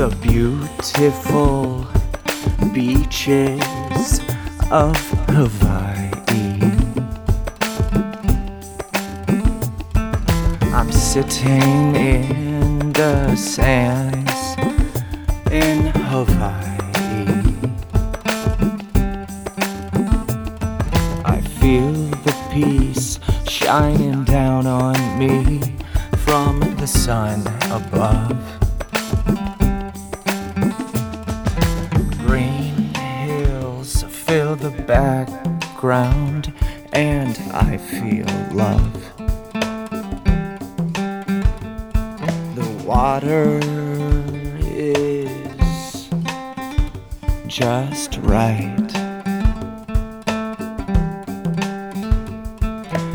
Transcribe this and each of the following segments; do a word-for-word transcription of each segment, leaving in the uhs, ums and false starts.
the beautiful beaches of Hawaii. I'm sitting in the sands in Hawaii. I feel the peace shining down on me from the sun above. Green hills fill the background, and I feel love. Water is just right,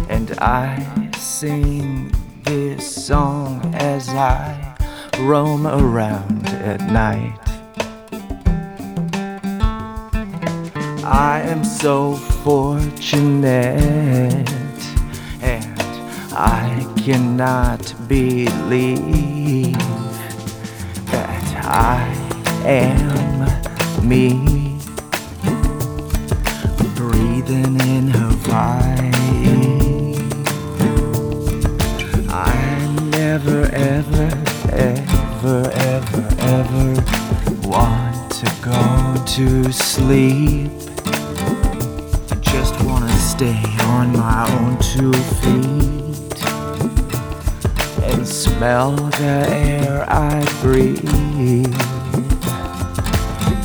and I sing this song as I roam around at night. I am so fortunate, and I cannot believe that I am me, breathing in Hawaii. I never, ever, ever, ever, ever want to go to sleep. I just want to stay on my own two feet, smell the air I breathe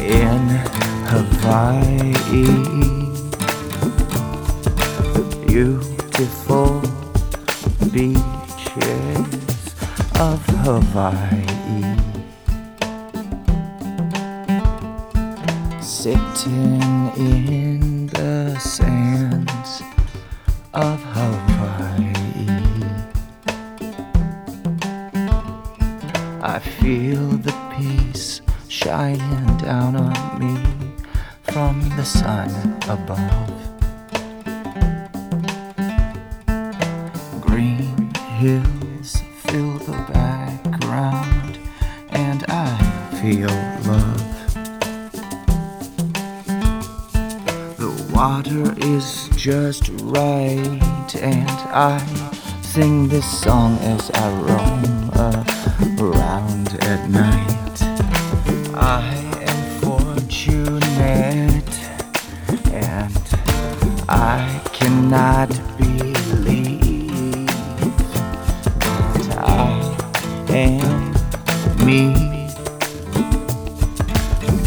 in Hawaii. The beautiful beaches of Hawaii. Sitting in the sands of Hawaii, I feel the peace shining down on me from the sun above. Green hills fill the background, and I feel love. The water is just right, and I sing this song as I roam around at night. I am fortunate, and I cannot believe that I am me,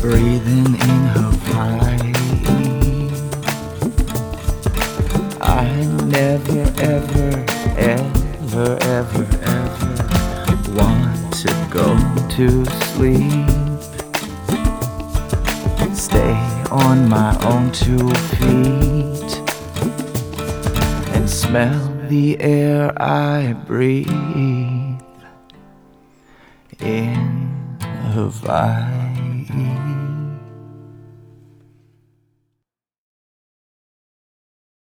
breathing in Hawaii. I never, ever, ever, ever, ever want to go to sleep, stay on my own two feet, and smell the air I breathe in Hawaii.